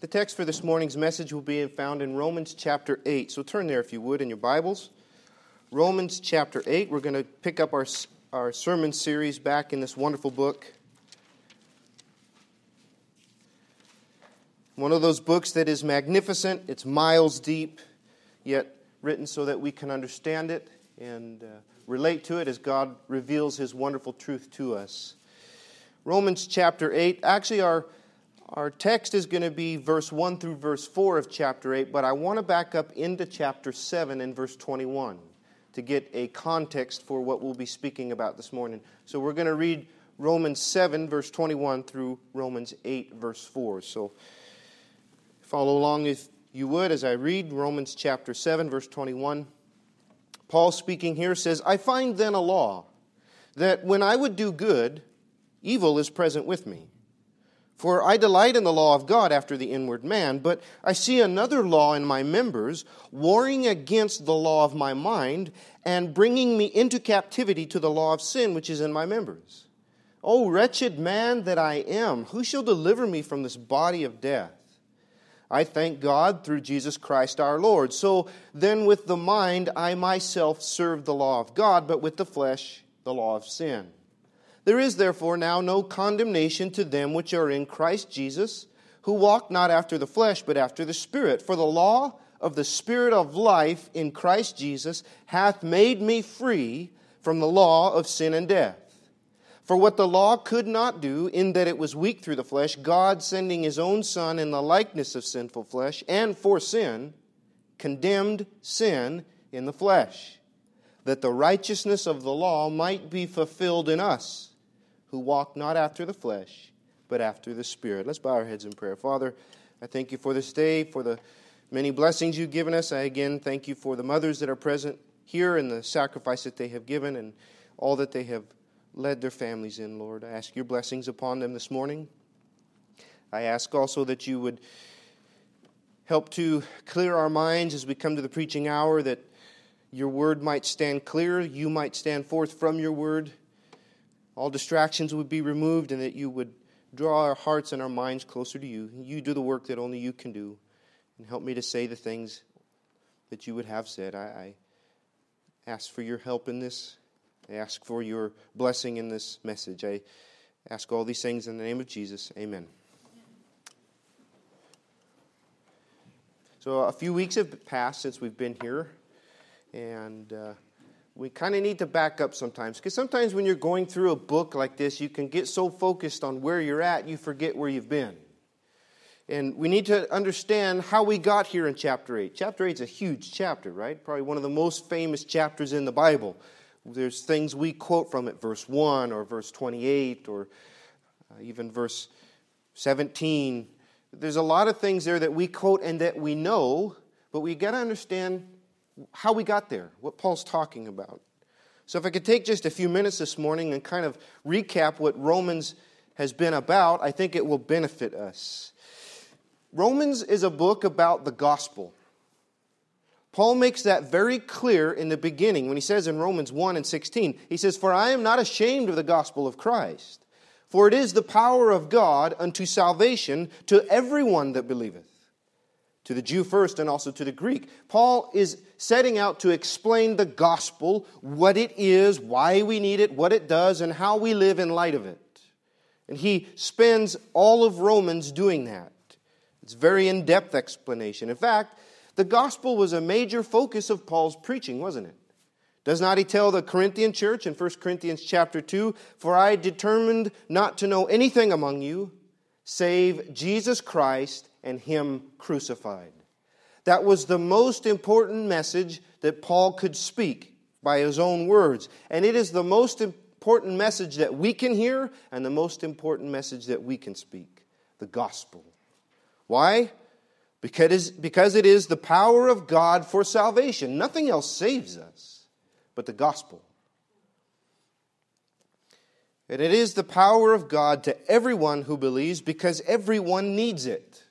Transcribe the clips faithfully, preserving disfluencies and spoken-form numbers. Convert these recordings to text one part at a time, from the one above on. The text for this morning's message will be found in Romans chapter eight. So turn there, if you would, in your Bibles. Romans chapter eight. We're going to pick up our, our sermon series back in this wonderful book. One of those books that is magnificent. It's miles deep, yet written so that we can understand it and uh, relate to it as God reveals His wonderful truth to us. Romans chapter eight. Actually, our Our text is going to be verse one through verse four of chapter eight, but I want to back up into chapter seven and verse twenty-one to get a context for what we'll be speaking about this morning. So we're going to read Romans seven, verse twenty-one, through Romans eight, verse four. So follow along if you would as I read Romans chapter seven, verse twenty-one. Paul speaking here says, "I find then a law, that when I would do good, evil is present with me. For I delight in the law of God after the inward man, but I see another law in my members, warring against the law of my mind, and bringing me into captivity to the law of sin which is in my members. O wretched man that I am, who shall deliver me from this body of death? I thank God through Jesus Christ our Lord. So then with the mind I myself serve the law of God, but with the flesh the law of sin. There is therefore now no condemnation to them which are in Christ Jesus, who walk not after the flesh, but after the Spirit. For the law of the Spirit of life in Christ Jesus hath made me free from the law of sin and death. For what the law could not do, in that it was weak through the flesh, God sending His own Son in the likeness of sinful flesh, and for sin, condemned sin in the flesh, that the righteousness of the law might be fulfilled in us, who walk not after the flesh, but after the Spirit." Let's bow our heads in prayer. Father, I thank You for this day, for the many blessings You've given us. I again thank You for the mothers that are present here and the sacrifice that they have given and all that they have led their families in, Lord. I ask Your blessings upon them this morning. I ask also that You would help to clear our minds as we come to the preaching hour, that Your word might stand clear, You might stand forth from Your word. All distractions would be removed, and that You would draw our hearts and our minds closer to You. You do the work that only You can do, and help me to say the things that You would have said. I, I ask for Your help in this. I ask for Your blessing in this message. I ask all these things in the name of Jesus. Amen. So a few weeks have passed since we've been here, and Uh, We kind of need to back up sometimes, because sometimes when you're going through a book like this, you can get so focused on where you're at, you forget where you've been. And we need to understand how we got here in chapter eight. Chapter eight is a huge chapter, right? Probably one of the most famous chapters in the Bible. There's things we quote from it, verse one or verse twenty-eight or even verse seventeen. There's a lot of things there that we quote and that we know, but we got to understand how we got there, what Paul's talking about. So if I could take just a few minutes this morning and kind of recap what Romans has been about, I think it will benefit us. Romans is a book about the gospel. Paul makes that very clear in the beginning when he says in Romans one and sixteen, he says, "For I am not ashamed of the gospel of Christ, for it is the power of God unto salvation to everyone that believeth, to the Jew first and also to the Greek." Paul is setting out to explain the gospel, what it is, why we need it, what it does, and how we live in light of it. And he spends all of Romans doing that. It's a very in-depth explanation. In fact, the gospel was a major focus of Paul's preaching, wasn't it? Does not he tell the Corinthian church in First Corinthians chapter two, "For I determined not to know anything among you save Jesus Christ and Him crucified"? That was the most important message that Paul could speak by his own words. And it is the most important message that we can hear and the most important message that we can speak, the gospel. Why? Because it is the power of God for salvation. Nothing else saves us but the gospel. And it is the power of God to everyone who believes, because everyone needs it.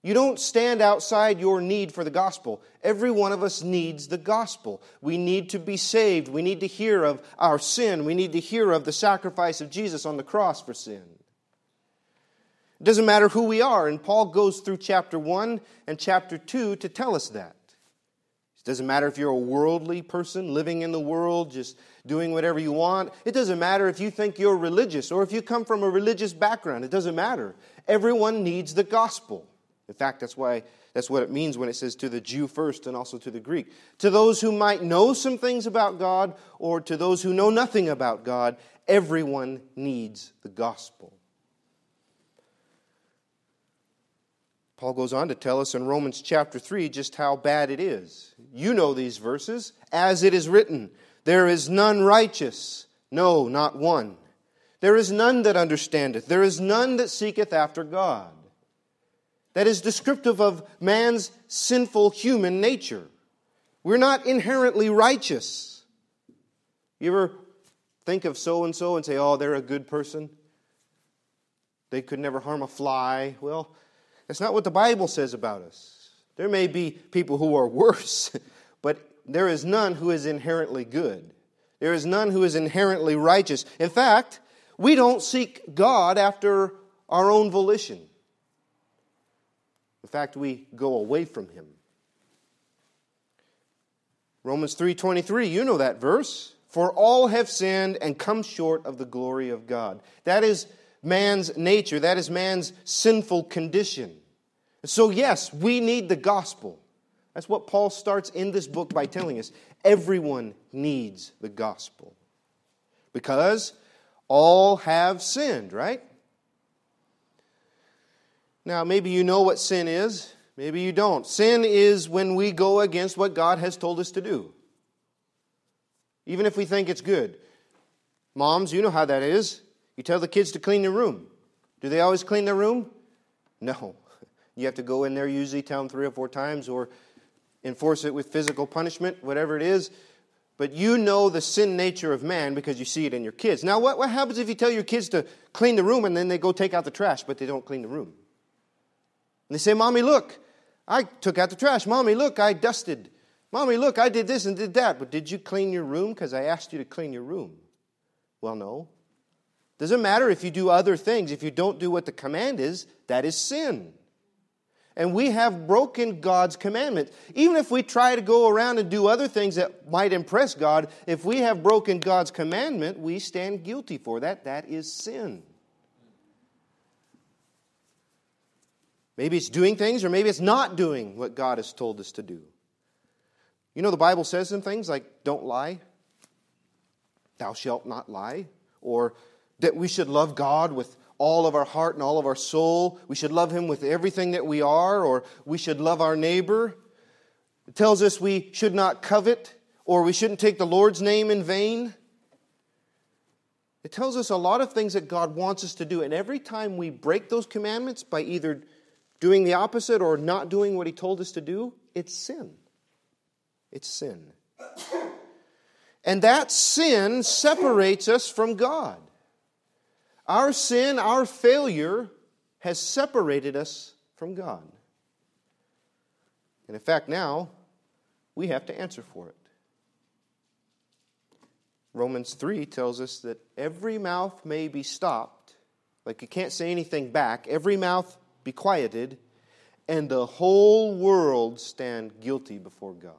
You don't stand outside your need for the gospel. Every one of us needs the gospel. We need to be saved. We need to hear of our sin. We need to hear of the sacrifice of Jesus on the cross for sin. It doesn't matter who we are. And Paul goes through chapter one and chapter two to tell us that. It doesn't matter if you're a worldly person living in the world, just doing whatever you want. It doesn't matter if you think you're religious or if you come from a religious background. It doesn't matter. Everyone needs the gospel. In fact, that's why that's what it means when it says to the Jew first and also to the Greek. To those who might know some things about God or to those who know nothing about God, everyone needs the gospel. Paul goes on to tell us in Romans chapter three just how bad it is. You know these verses. As it is written, there is none righteous, no, not one. There is none that understandeth. There is none that seeketh after God. That is descriptive of man's sinful human nature. We're not inherently righteous. You ever think of so-and-so and say, oh, they're a good person? They could never harm a fly. Well, that's not what the Bible says about us. There may be people who are worse, but there is none who is inherently good. There is none who is inherently righteous. In fact, we don't seek God after our own volition. In fact, we go away from Him. Romans three twenty-three, you know that verse. For all have sinned and come short of the glory of God. That is man's nature. That is man's sinful condition. So yes, we need the gospel. That's what Paul starts in this book by telling us. Everyone needs the gospel. Because all have sinned, right? Now, maybe you know what sin is. Maybe you don't. Sin is when we go against what God has told us to do. Even if we think it's good. Moms, you know how that is. You tell the kids to clean their room. Do they always clean their room? No. You have to go in there, usually tell them three or four times, or enforce it with physical punishment, whatever it is. But you know the sin nature of man because you see it in your kids. Now, what, what happens if you tell your kids to clean the room and then they go take out the trash, but they don't clean the room? And they say, Mommy, look, I took out the trash. Mommy, look, I dusted. Mommy, look, I did this and did that. But did you clean your room? Because I asked you to clean your room. Well, no. Doesn't matter if you do other things. If you don't do what the command is, that is sin. And we have broken God's commandment. Even if we try to go around and do other things that might impress God, if we have broken God's commandment, we stand guilty for that. That is sin. Maybe it's doing things or maybe it's not doing what God has told us to do. You know the Bible says some things like, don't lie, thou shalt not lie, or that we should love God with all of our heart and all of our soul. We should love Him with everything that we are, or we should love our neighbor. It tells us we should not covet, or we shouldn't take the Lord's name in vain. It tells us a lot of things that God wants us to do, and every time we break those commandments by either doing the opposite or not doing what He told us to do, it's sin. It's sin. And that sin separates us from God. Our sin, our failure, has separated us from God. And in fact, now, we have to answer for it. Romans three tells us that every mouth may be stopped, like you can't say anything back, every mouth be quieted, and the whole world stand guilty before God.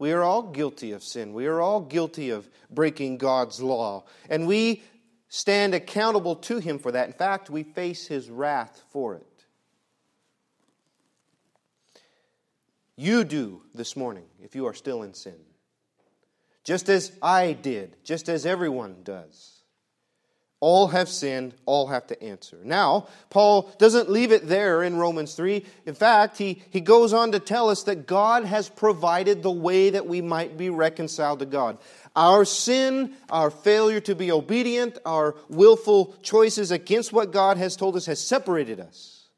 We are all guilty of sin. We are all guilty of breaking God's law. And we stand accountable to Him for that. In fact, we face His wrath for it. You do this morning, if you are still in sin. Just as I did, just as everyone does. All have sinned, all have to answer. Now, Paul doesn't leave it there in Romans three. In fact, he, he goes on to tell us that God has provided the way that we might be reconciled to God. Our sin, our failure to be obedient, our willful choices against what God has told us has separated us.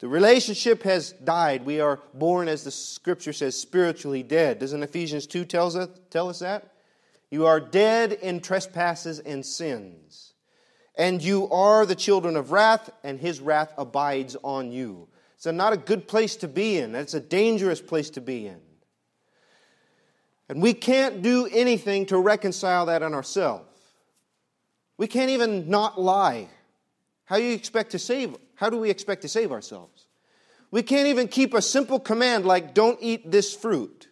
The relationship has died. We are born, as the Scripture says, spiritually dead. Doesn't Ephesians two tells us, tell us that? You are dead in trespasses and sins. And you are the children of wrath, and His wrath abides on you. It's not a good place to be in. It's a dangerous place to be in. And we can't do anything to reconcile that on ourselves. We can't even not lie. How do you expect to save? How do we expect to save ourselves? We can't even keep a simple command like, don't eat this fruit.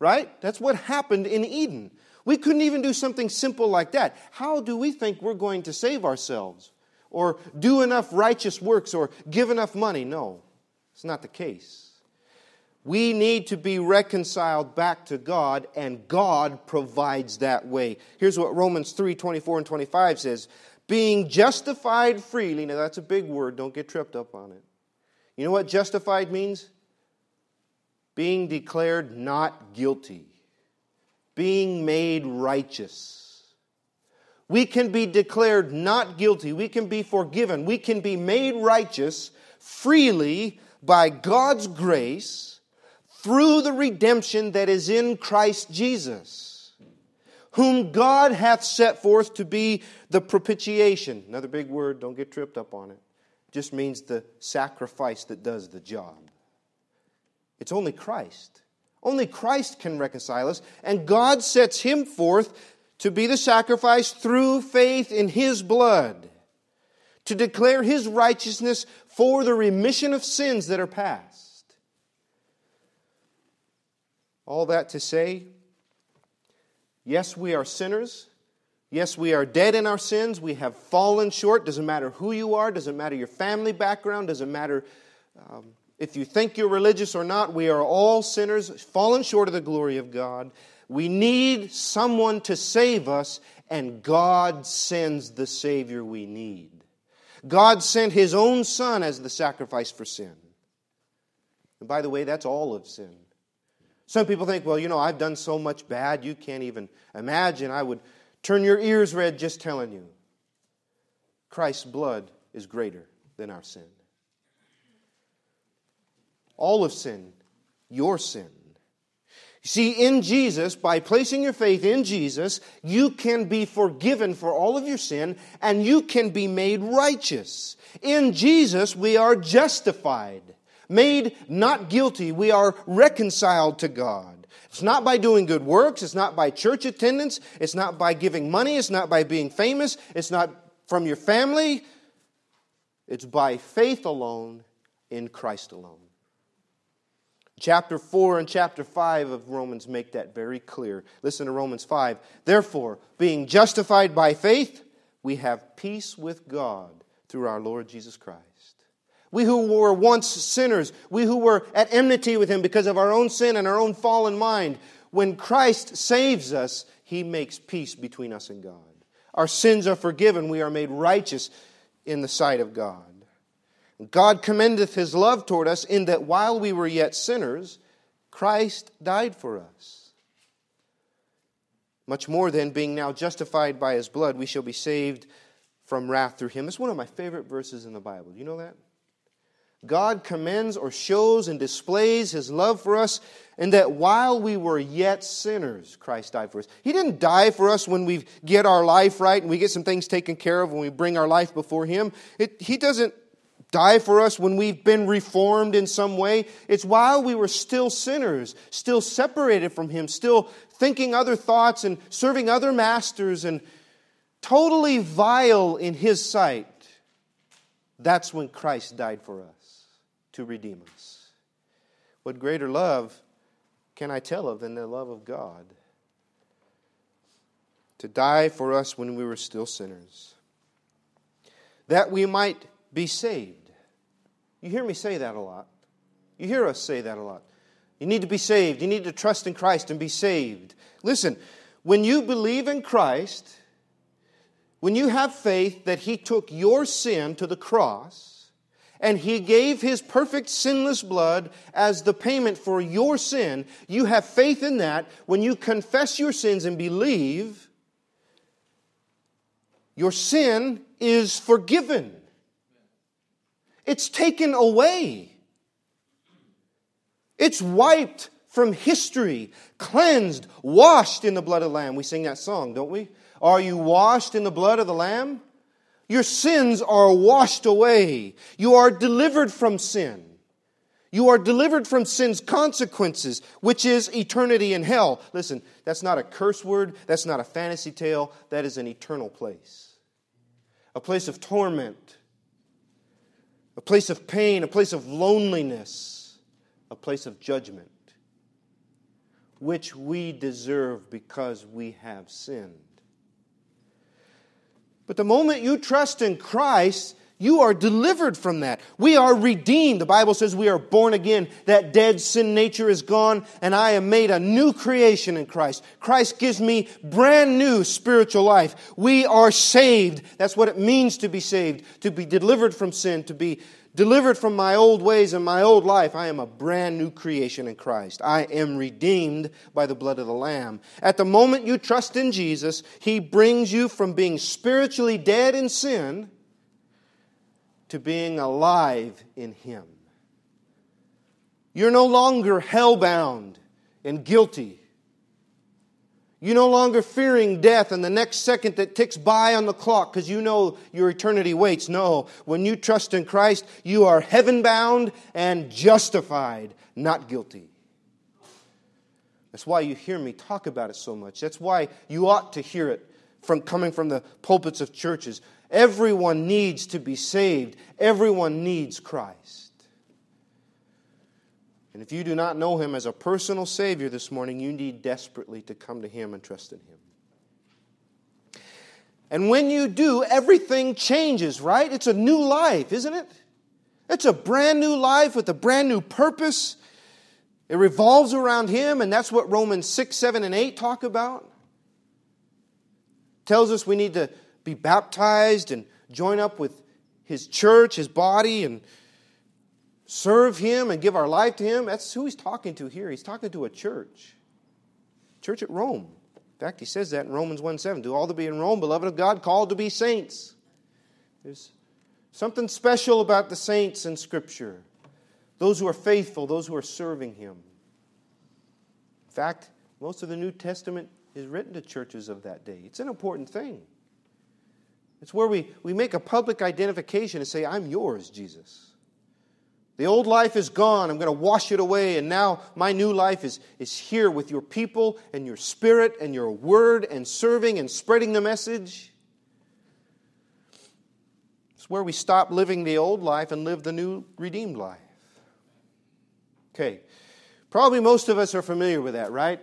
Right? That's what happened in Eden. We couldn't even do something simple like that. How do we think we're going to save ourselves? Or do enough righteous works or give enough money? No, it's not the case. We need to be reconciled back to God, and God provides that way. Here's what Romans three, twenty-four and twenty-five says. Being justified freely. Now that's a big word. Don't get tripped up on it. You know what justified means? Being declared not guilty. Being made righteous. We can be declared not guilty. We can be forgiven. We can be made righteous freely by God's grace through the redemption that is in Christ Jesus, whom God hath set forth to be the propitiation. Another big word. Don't get tripped up on it. Just means the sacrifice that does the job. It's only Christ. Only Christ can reconcile us. And God sets him forth to be the sacrifice through faith in his blood, to declare his righteousness for the remission of sins that are past. All that to say, yes, we are sinners. Yes, we are dead in our sins. We have fallen short. Doesn't matter who you are. Doesn't matter your family background. Doesn't matter... Um, If you think you're religious or not, we are all sinners, fallen short of the glory of God. We need someone to save us, and God sends the Savior we need. God sent His own Son as the sacrifice for sin. And by the way, that's all of sin. Some people think, well, you know, I've done so much bad, you can't even imagine. I would turn your ears red just telling you. Christ's blood is greater than our sin. All of sin, your sin. You see, in Jesus, by placing your faith in Jesus, you can be forgiven for all of your sin, and you can be made righteous. In Jesus, we are justified, made not guilty. We are reconciled to God. It's not by doing good works. It's not by church attendance. It's not by giving money. It's not by being famous. It's not from your family. It's by faith alone, in Christ alone. Chapter four and chapter five of Romans make that very clear. Listen to Romans five. Therefore, being justified by faith, we have peace with God through our Lord Jesus Christ. We who were once sinners, we who were at enmity with Him because of our own sin and our own fallen mind, when Christ saves us, He makes peace between us and God. Our sins are forgiven. We are made righteous in the sight of God. God commendeth His love toward us in that while we were yet sinners, Christ died for us. Much more than being now justified by His blood, we shall be saved from wrath through Him. It's one of my favorite verses in the Bible. Do you know that? God commends or shows and displays His love for us in that while we were yet sinners, Christ died for us. He didn't die for us when we get our life right and we get some things taken care of when we bring our life before Him. It, he doesn't die for us when we've been reformed in some way. It's while we were still sinners, still separated from Him, still thinking other thoughts and serving other masters and totally vile in His sight. That's when Christ died for us to redeem us. What greater love can I tell of than the love of God? To die for us when we were still sinners. That we might be saved. You hear me say that a lot. You hear us say that a lot. You need to be saved. You need to trust in Christ and be saved. Listen, when you believe in Christ, when you have faith that He took your sin to the cross and He gave His perfect sinless blood as the payment for your sin, you have faith in that. When you confess your sins and believe, your sin is forgiven. It's taken away. It's wiped from history, cleansed, washed in the blood of the Lamb. We sing that song, don't we? Are you washed in the blood of the Lamb? Your sins are washed away. You are delivered from sin. You are delivered from sin's consequences, which is eternity in hell. Listen, that's not a curse word. That's not a fantasy tale. That is an eternal place. a place of torment, a place of pain, a place of loneliness, a place of judgment, which we deserve because we have sinned. But the moment you trust in Christ, you are delivered from that. We are redeemed. The Bible says we are born again. That dead sin nature is gone, and I am made a new creation in Christ. Christ gives me brand new spiritual life. We are saved. That's what it means to be saved, to be delivered from sin, to be delivered from my old ways and my old life. I am a brand new creation in Christ. I am redeemed by the blood of the Lamb. At the moment you trust in Jesus, He brings you from being spiritually dead in sin to being alive in Him. You're no longer hell-bound and guilty. You're no longer fearing death and the next second that ticks by on the clock because you know your eternity waits. No, when you trust in Christ, you are heaven-bound and justified, not guilty. That's why you hear me talk about it so much. That's why you ought to hear it from coming from the pulpits of churches. Everyone needs to be saved. Everyone needs Christ. And if you do not know Him as a personal Savior this morning, you need desperately to come to Him and trust in Him. And when you do, everything changes, right? It's a new life, isn't it? It's a brand new life with a brand new purpose. It revolves around Him, and that's what Romans six, seven, and eight talk about. It tells us we need to be baptized and join up with His church, His body, and serve Him and give our life to Him. That's who He's talking to here. He's talking to a church. Church at Rome. In fact, He says that in Romans one seven. Do all to be in Rome, beloved of God, called to be saints. There's something special about the saints in Scripture. Those who are faithful, those who are serving Him. In fact, most of the New Testament is written to churches of that day. It's an important thing. It's where we, we make a public identification and say, I'm yours, Jesus. The old life is gone. I'm going to wash it away. And now my new life is, is here with your people and your spirit and your word and serving and spreading the message. It's where we stop living the old life and live the new redeemed life. Okay. Probably most of us are familiar with that, right?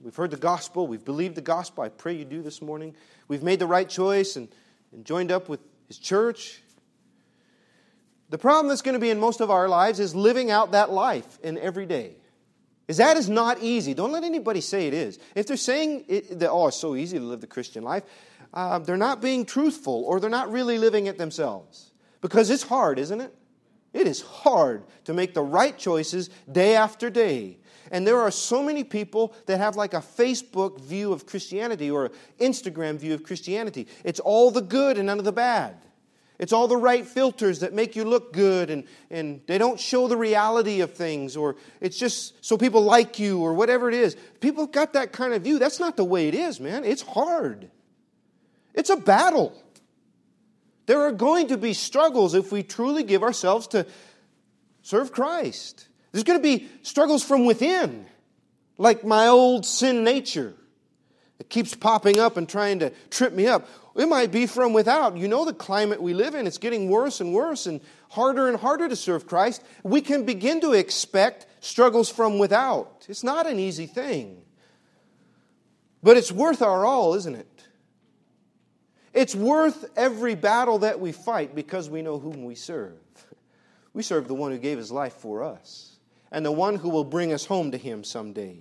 We've heard the gospel. We've believed the gospel. I pray you do this morning. We've made the right choice and, and joined up with His church. The problem that's going to be in most of our lives is living out that life in every day. Is that is not easy. Don't let anybody say it is. If they're saying, it, that, oh, it's so easy to live the Christian life, uh, they're not being truthful or they're not really living it themselves. Because it's hard, isn't it? It is hard to make the right choices day after day. And there are so many people that have like a Facebook view of Christianity or an Instagram view of Christianity. It's all the good and none of the bad. It's all the right filters that make you look good and, and they don't show the reality of things, or it's just so people like you or whatever it is. People have got that kind of view. That's not the way it is, man. It's hard. It's a battle. There are going to be struggles if we truly give ourselves to serve Christ. There's going to be struggles from within, like my old sin nature. It keeps popping up and trying to trip me up. It might be from without. You know the climate we live in. It's getting worse and worse and harder and harder to serve Christ. We can begin to expect struggles from without. It's not an easy thing. But it's worth our all, isn't it? It's worth every battle that we fight because we know whom we serve. We serve the one who gave His life for us and the one who will bring us home to Him someday.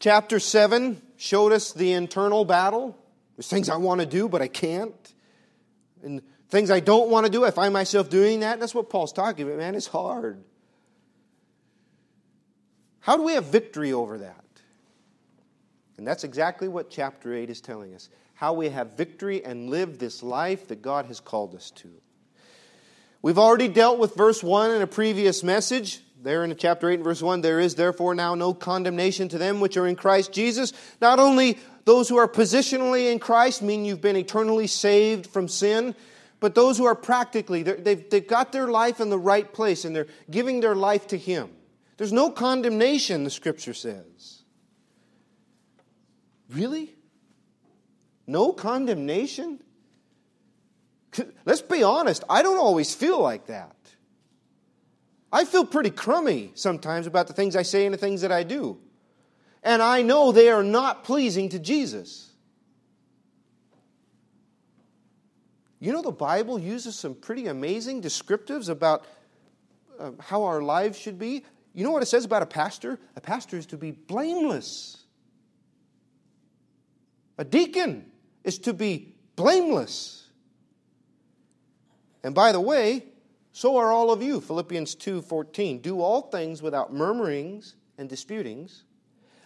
Chapter seven showed us the internal battle. There's things I want to do, but I can't. And things I don't want to do, I find myself doing that. That's what Paul's talking about, man. It's hard. How do we have victory over that? And that's exactly what chapter eight is telling us. How we have victory and live this life that God has called us to. We've already dealt with verse one in a previous message. There in chapter eight and verse one, there is therefore now no condemnation to them which are in Christ Jesus. Not only those who are positionally in Christ, meaning you've been eternally saved from sin, but those who are practically, they've, they've got their life in the right place and they're giving their life to Him. There's no condemnation, the Scripture says. Really? No condemnation? Let's be honest, I don't always feel like that. I feel pretty crummy sometimes about the things I say and the things that I do. And I know they are not pleasing to Jesus. You know, the Bible uses some pretty amazing descriptives about uh, how our lives should be. You know what it says about a pastor? A pastor is to be blameless. A deacon is to be blameless. And by the way, so are all of you. Philippians two fourteen. Do all things without murmurings and disputings,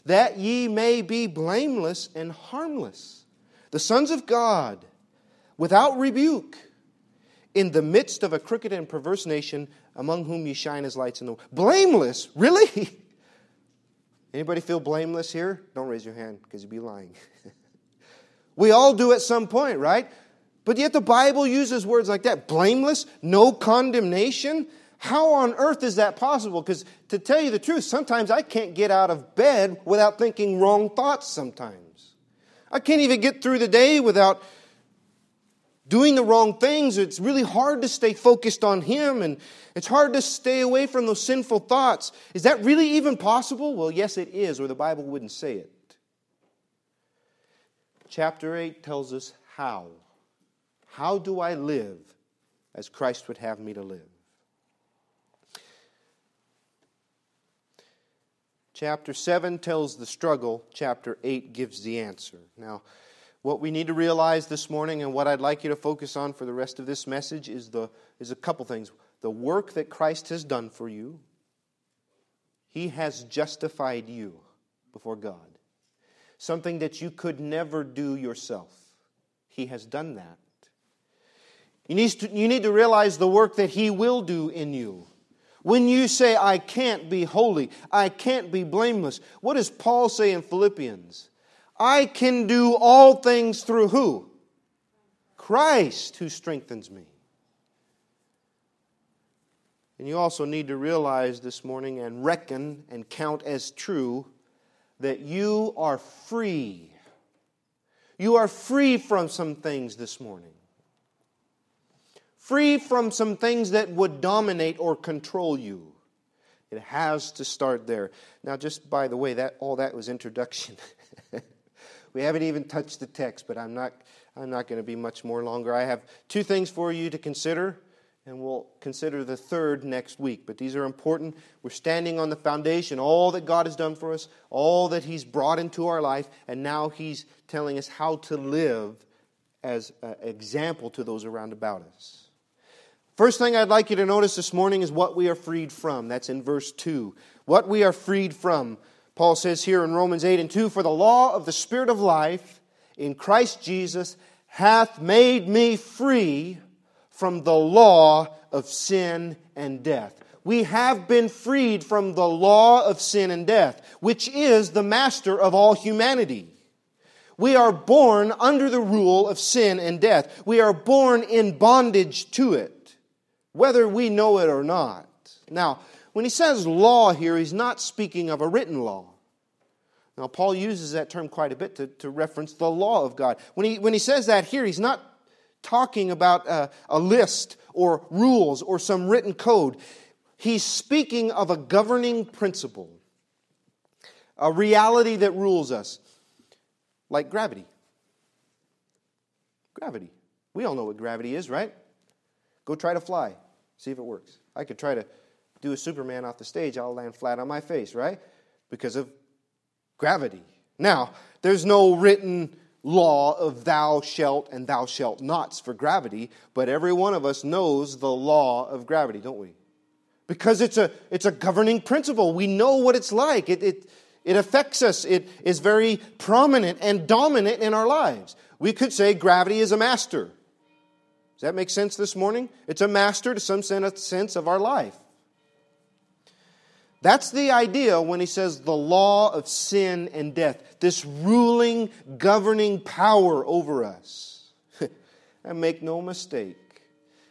that ye may be blameless and harmless, the sons of God, without rebuke, in the midst of a crooked and perverse nation, among whom ye shine as lights in the world. Blameless? Really? Anybody feel blameless here? Don't raise your hand, because you'd be lying. We all do at some point, right? But yet the Bible uses words like that. Blameless, no condemnation. How on earth is that possible? Because to tell you the truth, sometimes I can't get out of bed without thinking wrong thoughts sometimes. I can't even get through the day without doing the wrong things. It's really hard to stay focused on Him, and it's hard to stay away from those sinful thoughts. Is that really even possible? Well, yes, it is, or the Bible wouldn't say it. Chapter eight tells us how. How do I live as Christ would have me to live? Chapter seven tells the struggle. Chapter eight gives the answer. Now, what we need to realize this morning, and what I'd like you to focus on for the rest of this message, is the is a couple things. The work that Christ has done for you. He has justified you before God. Something that you could never do yourself. He has done that. You need to, you need to realize the work that He will do in you. When you say, I can't be holy, I can't be blameless, what does Paul say in Philippians? I can do all things through who? Christ, who strengthens me. And you also need to realize this morning, and reckon and count as true, that you are free. You are free from some things this morning. Free from some things that would dominate or control you. It has to start there. Now, just by the way, that all that was introduction. We haven't even touched the text, but I'm not, I'm not going to be much more longer. I have two things for you to consider, and we'll consider the third next week. But these are important. We're standing on the foundation, all that God has done for us, all that He's brought into our life, and now He's telling us how to live as an example to those around about us. First thing I'd like you to notice this morning is what we are freed from. That's in verse two. What we are freed from. Paul says here in Romans eight and two, for the law of the Spirit of life in Christ Jesus hath made me free from the law of sin and death. We have been freed from the law of sin and death, which is the master of all humanity. We are born under the rule of sin and death. We are born in bondage to it, whether we know it or not. Now, when he says law here, he's not speaking of a written law. Now, Paul uses that term quite a bit to, to reference the law of God. When he, when he says that here, he's not talking about a, a list or rules or some written code. He's speaking of a governing principle, a reality that rules us, like gravity. Gravity. We all know what gravity is, right? Go try to fly. See if it works. I could try to do a Superman off the stage. I'll land flat on my face, right? Because of gravity. Now, there's no written law of thou shalt and thou shalt nots for gravity, but every one of us knows the law of gravity, don't we? Because it's a it's a governing principle. We know what it's like. It it it affects us. It is very prominent and dominant in our lives. We could say gravity is a master. Does that make sense this morning? It's a master to some sense of our life. That's the idea when he says the law of sin and death. This ruling, governing power over us. And make no mistake,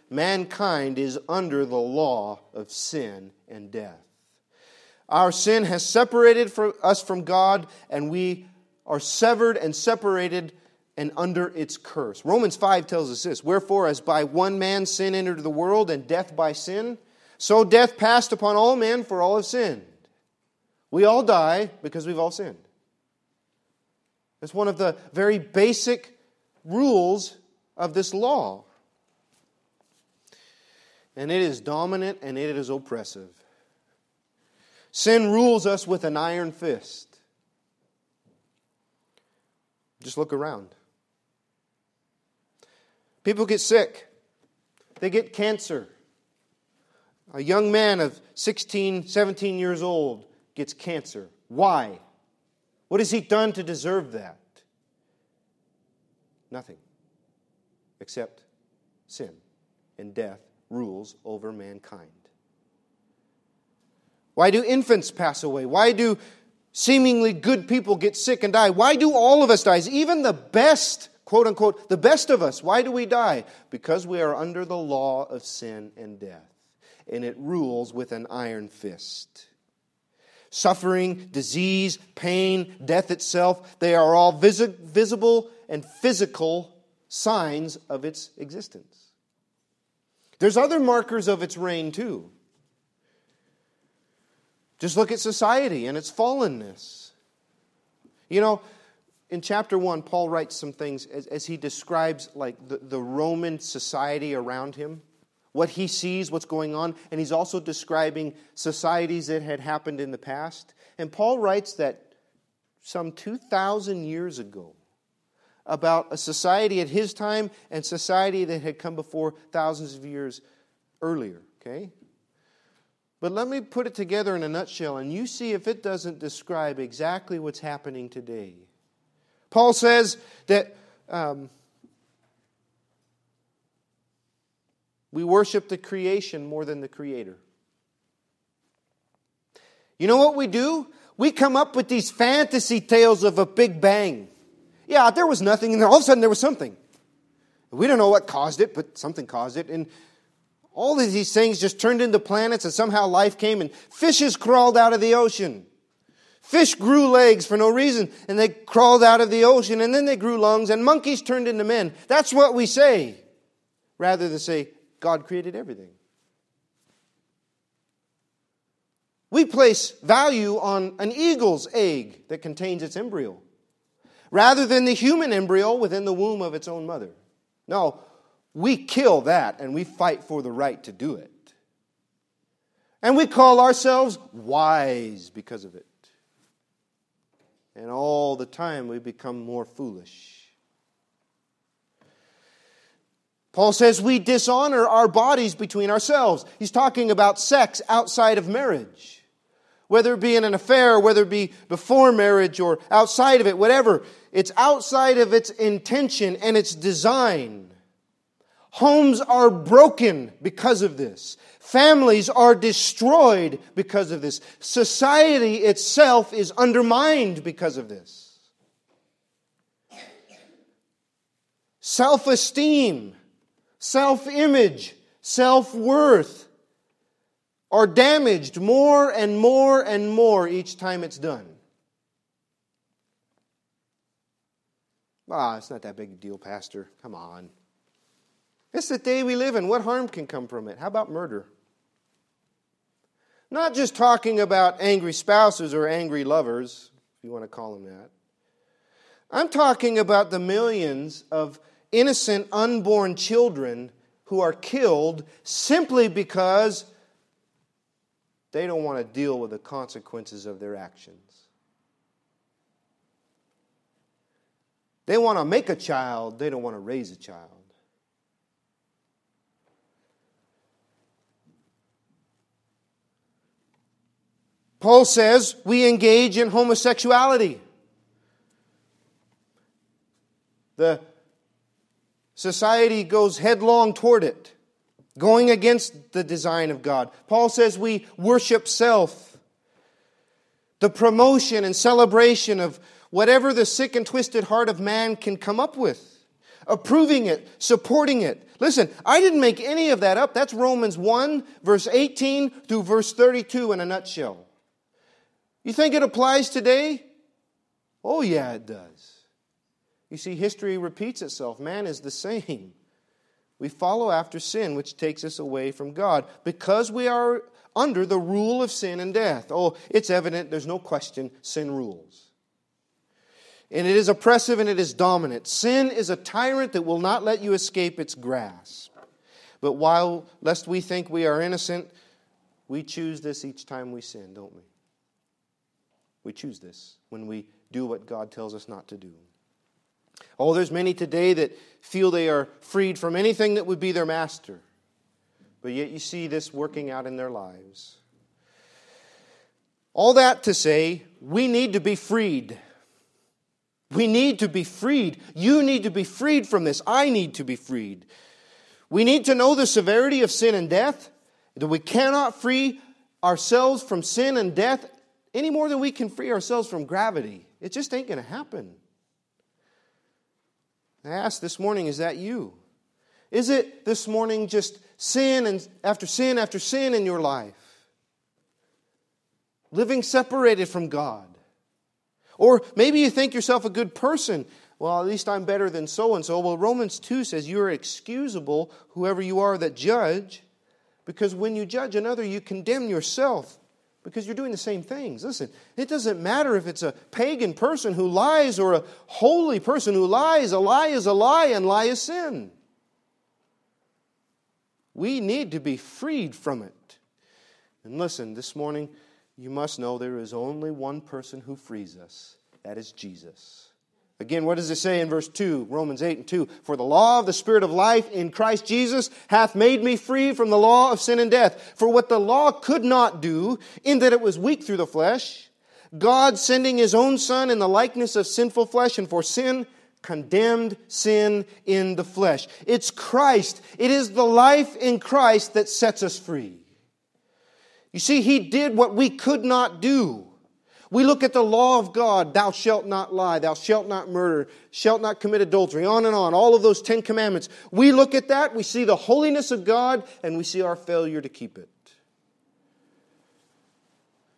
mankind is under the law of sin and death. Our sin has separated us from God, and we are severed and separated and under its curse. Romans five tells us this: wherefore, as by one man sin entered the world, and death by sin, so death passed upon all men, for all have sinned. We all die because we've all sinned. It's one of the very basic rules of this law. And it is dominant and it is oppressive. Sin rules us with an iron fist. Just look around. People get sick. They get cancer. A young man of sixteen, seventeen years old gets cancer. Why? What has he done to deserve that? Nothing. Except sin and death rules over mankind. Why do infants pass away? Why do seemingly good people get sick and die? Why do all of us die? Even the best, quote unquote, the best of us, why do we die? Because we are under the law of sin and death. And it rules with an iron fist. Suffering, disease, pain, death itself, they are all vis- visible and physical signs of its existence. There's other markers of its reign too. Just look at society and its fallenness. You know, in chapter one, Paul writes some things as, as he describes like the, the Roman society around him, what he sees, what's going on, and he's also describing societies that had happened in the past. And Paul writes that some two thousand years ago about a society at his time and society that had come before thousands of years earlier, okay? But let me put it together in a nutshell, and you see if it doesn't describe exactly what's happening today. Paul says that um, we worship the creation more than the Creator. You know what we do? We come up with these fantasy tales of a Big Bang. Yeah, there was nothing, and all of a sudden there was something. We don't know what caused it, but something caused it, and all of these things just turned into planets, and somehow life came, and fishes crawled out of the ocean. Fish grew legs for no reason, and they crawled out of the ocean, and then they grew lungs, and monkeys turned into men. That's what we say, rather than say God created everything. We place value on an eagle's egg that contains its embryo, rather than the human embryo within the womb of its own mother. No, we kill that and we fight for the right to do it. And we call ourselves wise because of it. And all the time we become more foolish. Paul says we dishonor our bodies between ourselves. He's talking about sex outside of marriage. Whether it be in an affair, whether it be before marriage or outside of it, whatever. It's outside of its intention and its design. Homes are broken because of this. Families are destroyed because of this. Society itself is undermined because of this. Self-esteem, self-image, self-worth are damaged more and more and more each time it's done. Ah, it's not that big a deal, Pastor. Come on. It's the day we live in. What harm can come from it? How about murder? Not just talking about angry spouses or angry lovers, if you want to call them that. I'm talking about the millions of innocent, unborn children who are killed simply because they don't want to deal with the consequences of their actions. They want to make a child, they don't want to raise a child. Paul says we engage in homosexuality. The society goes headlong toward it, going against the design of God. Paul says we worship self. The promotion and celebration of whatever the sick and twisted heart of man can come up with. Approving it, supporting it. Listen, I didn't make any of that up. That's Romans one, verse eighteen through verse thirty-two in a nutshell. You think it applies today? Oh yeah, it does. You see, history repeats itself. Man is the same. We follow after sin, which takes us away from God, because we are under the rule of sin and death. Oh, it's evident, there's no question, sin rules. And it is oppressive and it is dominant. Sin is a tyrant that will not let you escape its grasp. But while, lest we think we are innocent, we choose this each time we sin, don't we? We choose this when we do what God tells us not to do. Oh, there's many today that feel they are freed from anything that would be their master. But yet you see this working out in their lives. All that to say, we need to be freed. We need to be freed. You need to be freed from this. I need to be freed. We need to know the severity of sin and death, that we cannot free ourselves from sin and death any more than we can free ourselves from gravity. It just ain't going to happen. I asked this morning, is that you? Is it this morning just sin and after sin after sin in your life? Living separated from God. Or maybe you think yourself a good person. Well, at least I'm better than so-and-so. Well, Romans two says you are excusable, whoever you are that judge, because when you judge another, you condemn yourself because you're doing the same things. Listen, it doesn't matter if it's a pagan person who lies or a holy person who lies. A lie is a lie, and lie is sin. We need to be freed from it. And listen, this morning, you must know there is only one person who frees us. That is Jesus. Again, what does it say in verse two, Romans eight and two? For the law of the Spirit of life in Christ Jesus hath made me free from the law of sin and death. For what the law could not do, in that it was weak through the flesh, God sending His own Son in the likeness of sinful flesh, and for sin condemned sin in the flesh. It's Christ. It is the life in Christ that sets us free. You see, He did what we could not do. We look at the law of God, thou shalt not lie, thou shalt not murder, shalt not commit adultery, on and on, all of those Ten Commandments. We look at that, we see the holiness of God, and we see our failure to keep it.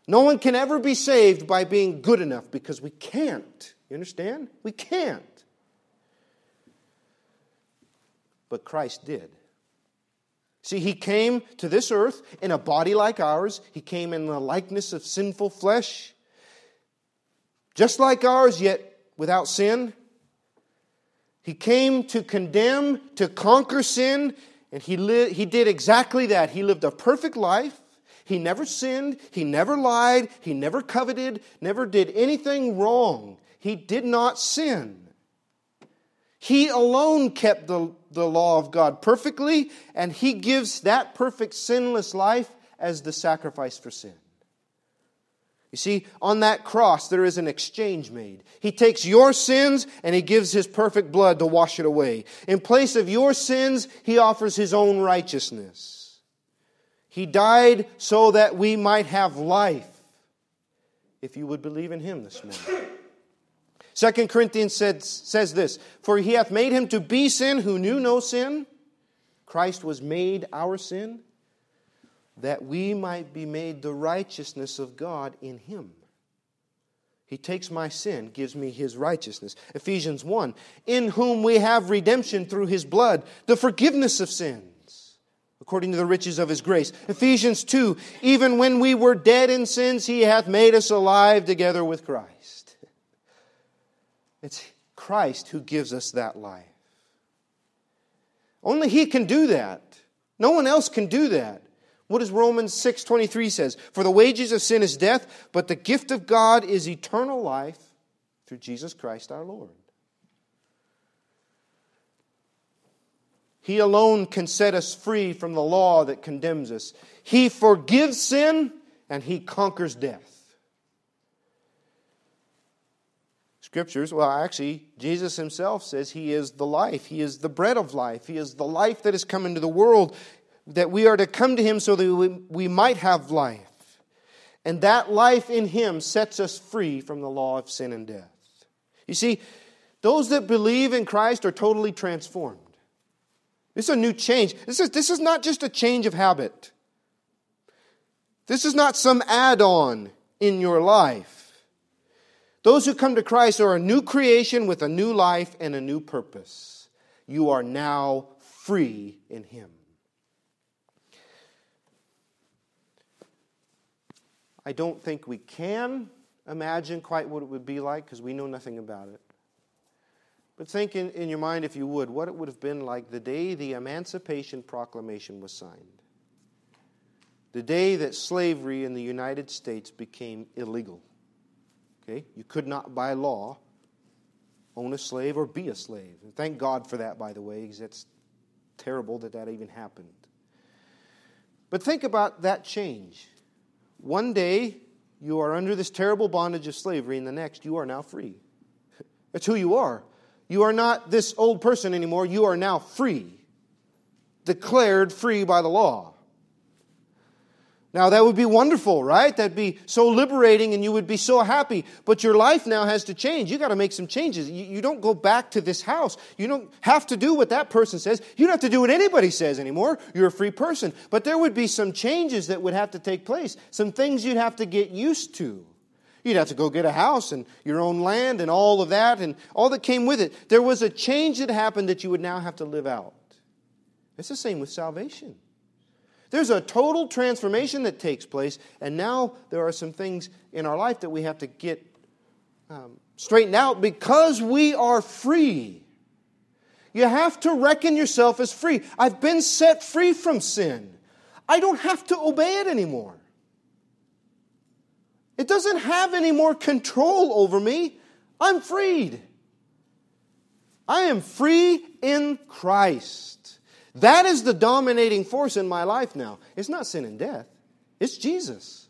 No one can ever be saved by being good enough, because we can't. You understand? We can't. But Christ did. See, He came to this earth in a body like ours. He came in the likeness of sinful flesh. Just like ours, yet without sin. He came to condemn, to conquer sin, and he li- he did exactly that. He lived a perfect life. He never sinned. He never lied. He never coveted. Never did anything wrong. He did not sin. He alone kept the, the law of God perfectly, and He gives that perfect sinless life as the sacrifice for sin. You see, on that cross, there is an exchange made. He takes your sins and He gives His perfect blood to wash it away. In place of your sins, He offers His own righteousness. He died so that we might have life. If you would believe in Him this morning. Second Corinthians says, says this, for He hath made Him to be sin who knew no sin. Christ was made our sin, that we might be made the righteousness of God in Him. He takes my sin, gives me His righteousness. Ephesians one, in whom we have redemption through His blood, the forgiveness of sins, according to the riches of His grace. Ephesians two, even when we were dead in sins, He hath made us alive together with Christ. It's Christ who gives us that life. Only He can do that. No one else can do that. What does Romans six twenty-three says? For the wages of sin is death, but the gift of God is eternal life through Jesus Christ our Lord. He alone can set us free from the law that condemns us. He forgives sin and He conquers death. Scriptures, well, actually, Jesus Himself says He is the life. He is the bread of life. He is the life that has come into the world, that we are to come to Him so that we, we might have life. And that life in Him sets us free from the law of sin and death. You see, those that believe in Christ are totally transformed. This is a new change. This is, this is not just a change of habit. This is not some add-on in your life. Those who come to Christ are a new creation with a new life and a new purpose. You are now free in Him. I don't think we can imagine quite what it would be like because we know nothing about it. But think in, in your mind, if you would, what it would have been like the day the Emancipation Proclamation was signed. The day that slavery in the United States became illegal. Okay? You could not, by law, own a slave or be a slave. And thank God for that, by the way, because it's terrible that that even happened. But think about that change. One day, you are under this terrible bondage of slavery, and the next, you are now free. That's who you are. You are not this old person anymore. You are now free, declared free by the law. Now, that would be wonderful, right? That'd be so liberating and you would be so happy. But your life now has to change. You got to make some changes. You, you don't go back to this house. You don't have to do what that person says. You don't have to do what anybody says anymore. You're a free person. But there would be some changes that would have to take place, some things you'd have to get used to. You'd have to go get a house and your own land and all of that and all that came with it. There was a change that happened that you would now have to live out. It's the same with salvation. There's a total transformation that takes place, and now there are some things in our life that we have to get um, straightened out because we are free. You have to reckon yourself as free. I've been set free from sin. I don't have to obey it anymore. It doesn't have any more control over me. I'm freed. I am free in Christ. That is the dominating force in my life now. It's not sin and death. It's Jesus.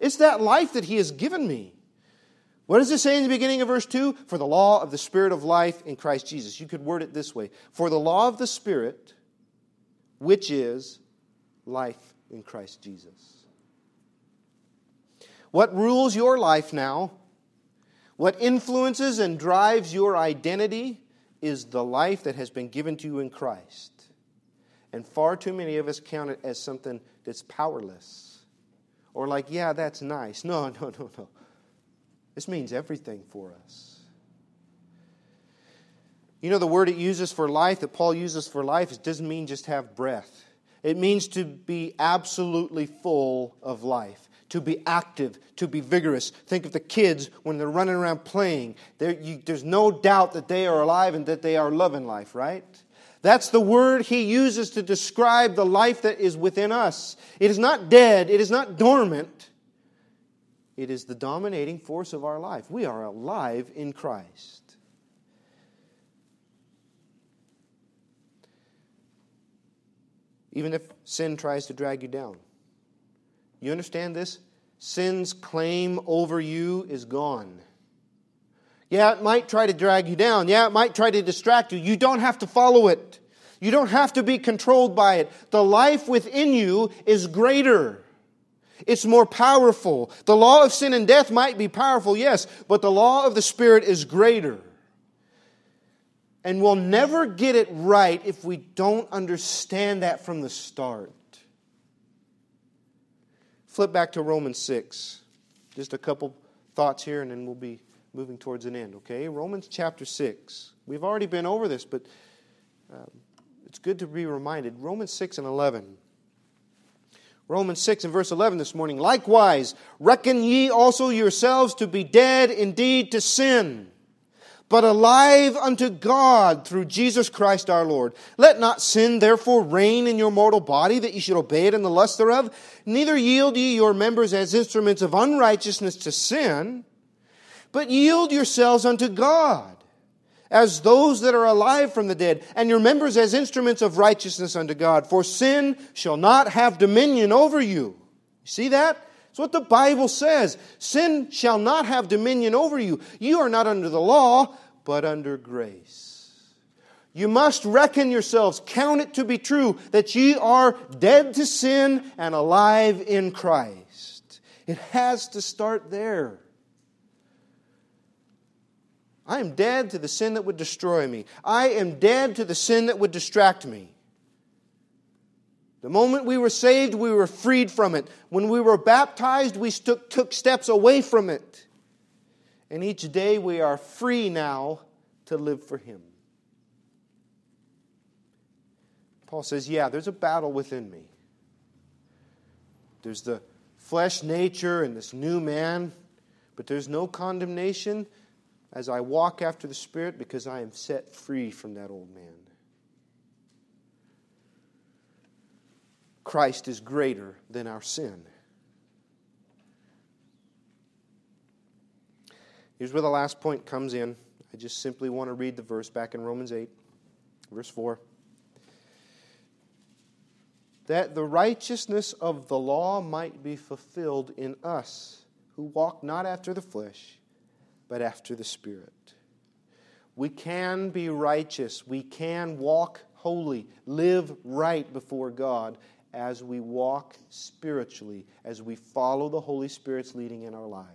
It's that life that He has given me. What does it say in the beginning of verse two? For the law of the Spirit of life in Christ Jesus. You could word it this way. For the law of the Spirit, which is life in Christ Jesus. What rules your life now, what influences and drives your identity is the life that has been given to you in Christ. And far too many of us count it as something that's powerless. Or like, yeah, that's nice. No, no, no, no. This means everything for us. You know, the word it uses for life, that Paul uses for life, it doesn't mean just have breath. It means to be absolutely full of life. To be active, to be vigorous. Think of the kids when they're running around playing. You, there's no doubt that they are alive and that they are loving life, right? That's the word he uses to describe the life that is within us. It is not dead. It is not dormant. It is the dominating force of our life. We are alive in Christ. Even if sin tries to drag you down. You understand this? Sin's claim over you is gone. Yeah, it might try to drag you down. Yeah, it might try to distract you. You don't have to follow it. You don't have to be controlled by it. The life within you is greater. It's more powerful. The law of sin and death might be powerful, yes, but the law of the Spirit is greater. And we'll never get it right if we don't understand that from the start. Flip back to Romans six. Just a couple thoughts here and then we'll be moving towards an end, okay? Romans chapter six. We've already been over this, but uh, it's good to be reminded. Romans six and eleven. Romans six and verse eleven this morning. Likewise, reckon ye also yourselves to be dead indeed to sin, but alive unto God through Jesus Christ our Lord. Let not sin therefore reign in your mortal body, that ye should obey it in the lust thereof. Neither yield ye your members as instruments of unrighteousness to sin, but yield yourselves unto God, as those that are alive from the dead, and your members as instruments of righteousness unto God. For sin shall not have dominion over you. You see that? That's what the Bible says. Sin shall not have dominion over you. You are not under the law, but under grace. You must reckon yourselves, count it to be true, that ye are dead to sin and alive in Christ. It has to start there. I am dead to the sin that would destroy me. I am dead to the sin that would distract me. The moment we were saved, we were freed from it. When we were baptized, we took, took steps away from it. And each day we are free now to live for Him. Paul says, yeah, there's a battle within me. There's the flesh nature and this new man, but there's no condemnation as I walk after the Spirit because I am set free from that old man. Christ is greater than our sin. Here's where the last point comes in. I just simply want to read the verse back in Romans eight, verse four. That the righteousness of the law might be fulfilled in us, who walk not after the flesh, but after the Spirit. We can be righteous. We can walk holy, live right before God as we walk spiritually, as we follow the Holy Spirit's leading in our lives.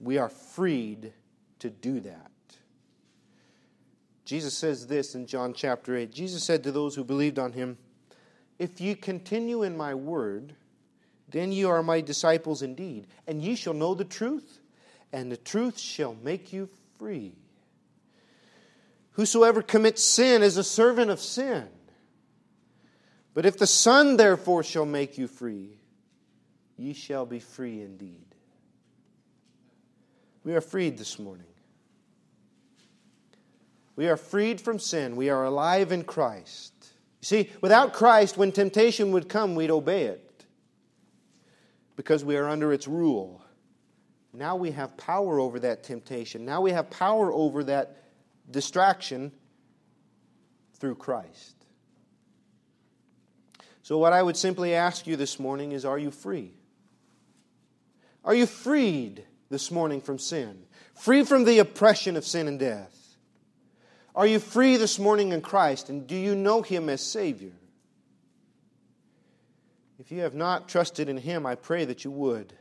We are freed to do that. Jesus says this in John chapter eight. Jesus said to those who believed on Him, "If ye continue in my word, then ye are my disciples indeed, and ye shall know the truth, and the truth shall make you free. Whosoever commits sin is a servant of sin. But if the Son therefore shall make you free, ye shall be free indeed." We are freed this morning. We are freed from sin. We are alive in Christ. You see, without Christ, when temptation would come, we'd obey it because we are under its rule. Now we have power over that temptation. Now we have power over that distraction through Christ. So what I would simply ask you this morning is, are you free? Are you freed this morning from sin? Free from the oppression of sin and death? Are you free this morning in Christ, and do you know Him as Savior? If you have not trusted in Him, I pray that you would.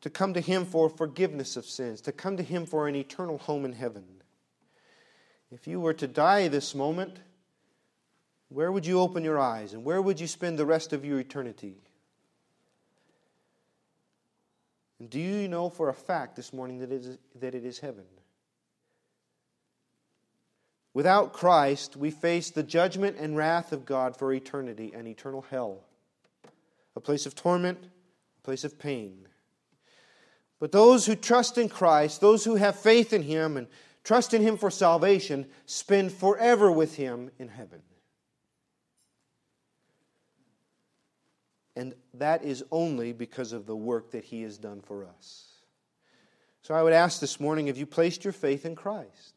To come to Him for forgiveness of sins, to come to Him for an eternal home in heaven. If you were to die this moment, where would you open your eyes, and where would you spend the rest of your eternity? And do you know for a fact this morning that it is, that it is heaven? Without Christ, we face the judgment and wrath of God for eternity, an eternal hell, a place of torment, a place of pain. But those who trust in Christ, those who have faith in Him and trust in Him for salvation, spend forever with Him in heaven. And that is only because of the work that He has done for us. So I would ask this morning, have you placed your faith in Christ?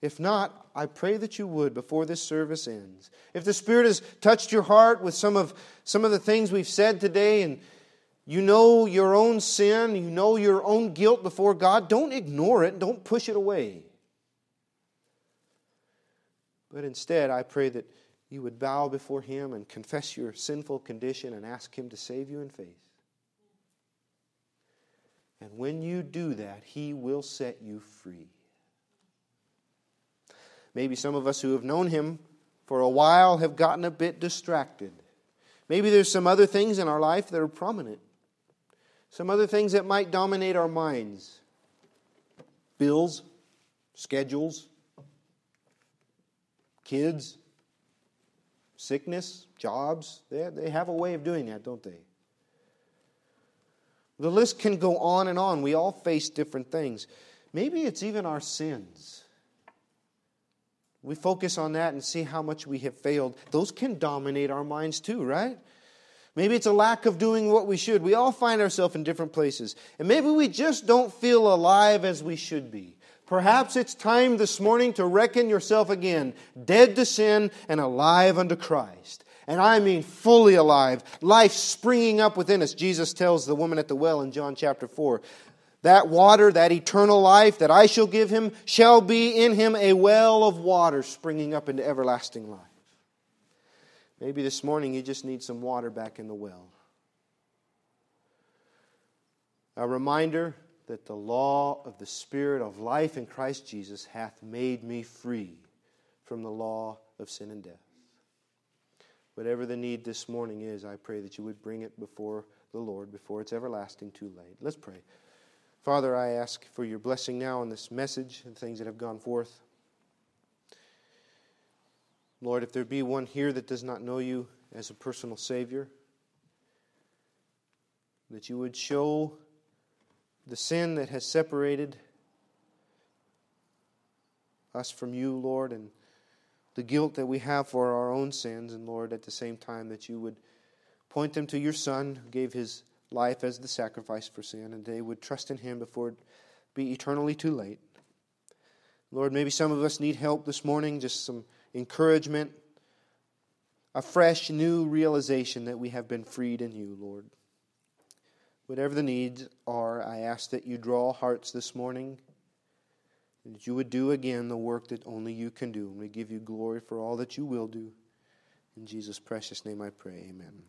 If not, I pray that you would before this service ends. If the Spirit has touched your heart with some of, some of the things we've said today, and you know your own sin, you know your own guilt before God, don't ignore it, don't push it away. But instead, I pray that you would bow before Him and confess your sinful condition and ask Him to save you in faith. And when you do that, He will set you free. Maybe some of us who have known Him for a while have gotten a bit distracted. Maybe there's some other things in our life that are prominent. Some other things that might dominate our minds. Bills, schedules, kids, sickness, jobs. They, they have a way of doing that, don't they? The list can go on and on. We all face different things. Maybe it's even our sins. We focus on that and see how much we have failed. Those can dominate our minds too, right? Maybe it's a lack of doing what we should. We all find ourselves in different places. And maybe we just don't feel alive as we should be. Perhaps it's time this morning to reckon yourself again, dead to sin and alive unto Christ. And I mean fully alive, life springing up within us. Jesus tells the woman at the well in John chapter four, that water, that eternal life that I shall give him, shall be in him a well of water springing up into everlasting life. Maybe this morning you just need some water back in the well. A reminder that the law of the Spirit of life in Christ Jesus hath made me free from the law of sin and death. Whatever the need this morning is, I pray that you would bring it before the Lord before it's everlasting too late. Let's pray. Father, I ask for your blessing now on this message and things that have gone forth. Lord, if there be one here that does not know you as a personal Savior, that you would show the sin that has separated us from you, Lord, and the guilt that we have for our own sins, and Lord, at the same time that you would point them to your Son, who gave his life as the sacrifice for sin, and they would trust in him before it be eternally too late. Lord, maybe some of us need help this morning, just some encouragement, a fresh new realization that we have been freed in you, Lord. Whatever the needs are, I ask that you draw hearts this morning, that you would do again the work that only you can do. And we give you glory for all that you will do. In Jesus' precious name I pray, amen.